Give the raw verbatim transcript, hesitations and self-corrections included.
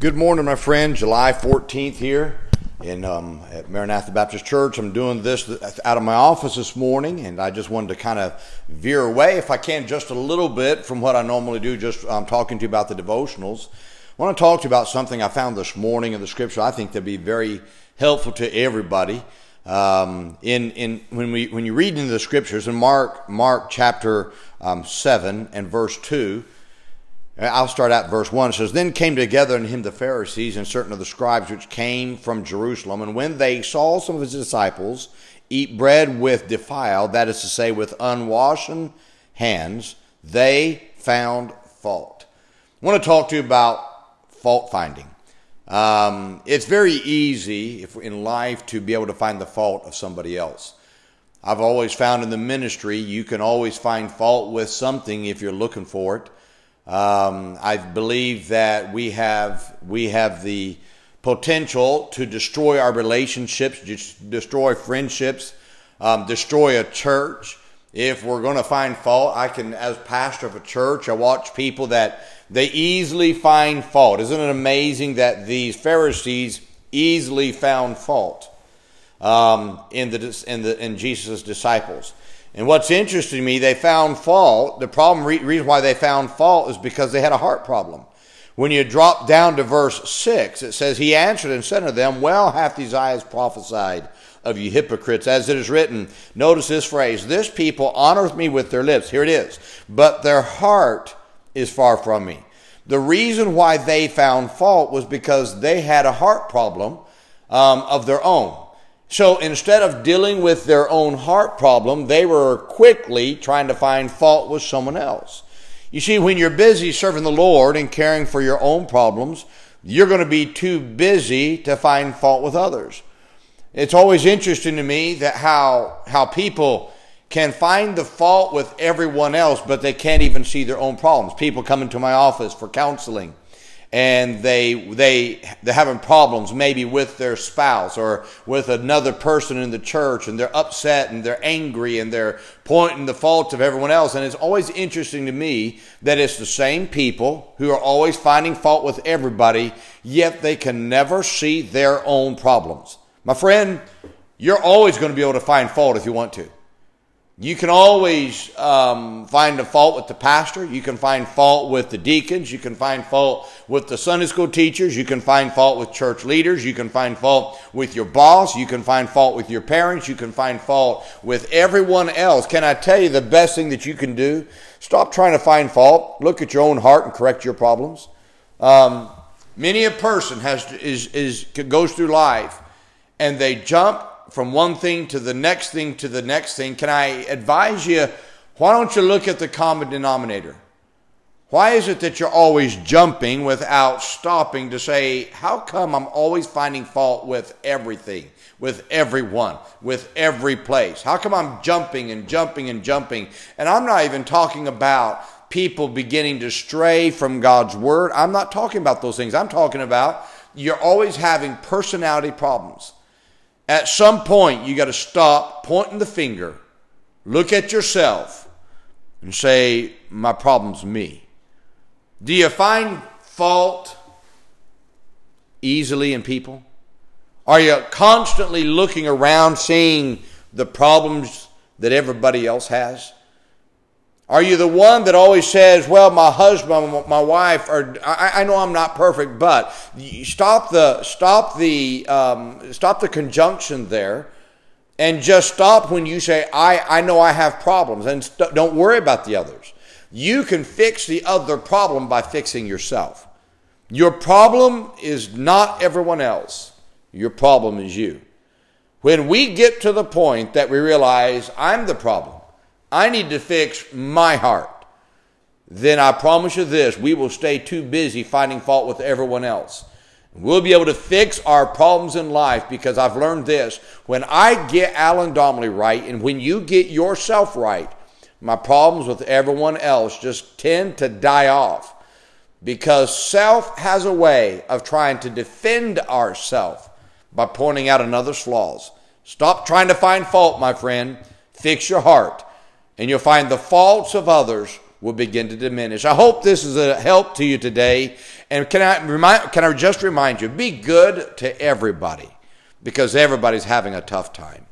Good morning, my friend. July fourteenth here in um, at Maranatha Baptist Church. I'm doing this out of my office this morning, and I just wanted to kind of veer away, if I can, just a little bit from what I normally do, just um, talking to you about the devotionals. I want to talk to you about something I found this morning in the Scripture I think that'd be very helpful to everybody. Um, in in when we when you read into the Scriptures in Mark Mark chapter um, seven and verse two. I'll start out verse one. It says, "Then came together unto him the Pharisees and certain of the scribes which came from Jerusalem. And when they saw some of his disciples eat bread with defiled, that is to say, with unwashen hands, they found fault." I want to talk to you about fault finding. Um, it's very easy if in life to be able to find the fault of somebody else. I've always found in the ministry, you can always find fault with something if you're looking for it. Um, I believe that we have we have the potential to destroy our relationships, destroy friendships, um, destroy a church. If we're going to find fault, I can, as pastor of a church, I watch people that they easily find fault. Isn't it amazing that these Pharisees easily found fault um, in the in the in Jesus' disciples? And what's interesting to me, they found fault. The problem, re- reason why they found fault is because they had a heart problem. When you drop down to verse six, it says, "He answered and said to them, Well, hath these eyes prophesied of you hypocrites, as it is written." Notice this phrase, "This people honoreth me with their lips." Here it is. "But their heart is far from me." The reason why they found fault was because they had a heart problem um, of their own. So instead of dealing with their own heart problem, they were quickly trying to find fault with someone else. You see, when you're busy serving the Lord and caring for your own problems, you're going to be too busy to find fault with others. It's always interesting to me that how, how people can find the fault with everyone else, but they can't even see their own problems. People come into my office for counseling, and they, they, they're having problems maybe with their spouse or with another person in the church, and they're upset and they're angry and they're pointing the fault of everyone else. And it's always interesting to me that it's the same people who are always finding fault with everybody, yet they can never see their own problems. My friend, you're always going to be able to find fault if you want to. You can always um, find a fault with the pastor. You can find fault with the deacons. You can find fault with the Sunday school teachers. You can find fault with church leaders. You can find fault with your boss. You can find fault with your parents. You can find fault with everyone else. Can I tell you the best thing that you can do? Stop trying to find fault. Look at your own heart and correct your problems. Um, many a person has is is goes through life and they jump from one thing to the next thing to the next thing. Can I advise you, why don't you look at the common denominator? Why is it that you're always jumping without stopping to say, how come I'm always finding fault with everything, with everyone, with every place? How come I'm jumping and jumping and jumping? And I'm not even talking about people beginning to stray from God's word. I'm not talking about those things. I'm talking about you're always having personality problems. At some point, you got to stop pointing the finger, look at yourself, and say, my problem's me. Do you find fault easily in people? Are you constantly looking around, seeing the problems that everybody else has? Are you the one that always says, well, my husband, my wife, or I, I know I'm not perfect, but stop the stop the um, stop the conjunction there, and just stop when you say, I, I know I have problems, and st- don't worry about the others. You can fix the other problem by fixing yourself. Your problem is not everyone else. Your problem is you. When we get to the point that we realize I'm the problem, I need to fix my heart, then I promise you this, we will stay too busy finding fault with everyone else. We'll be able to fix our problems in life, because I've learned this. When I get Alan Domley right, and when you get yourself right, my problems with everyone else just tend to die off, because self has a way of trying to defend ourselves by pointing out another's flaws. Stop trying to find fault, my friend. Fix your heart. And you'll find the faults of others will begin to diminish. I hope this is a help to you today. And can I remind, can I just remind you, be good to everybody, because everybody's having a tough time.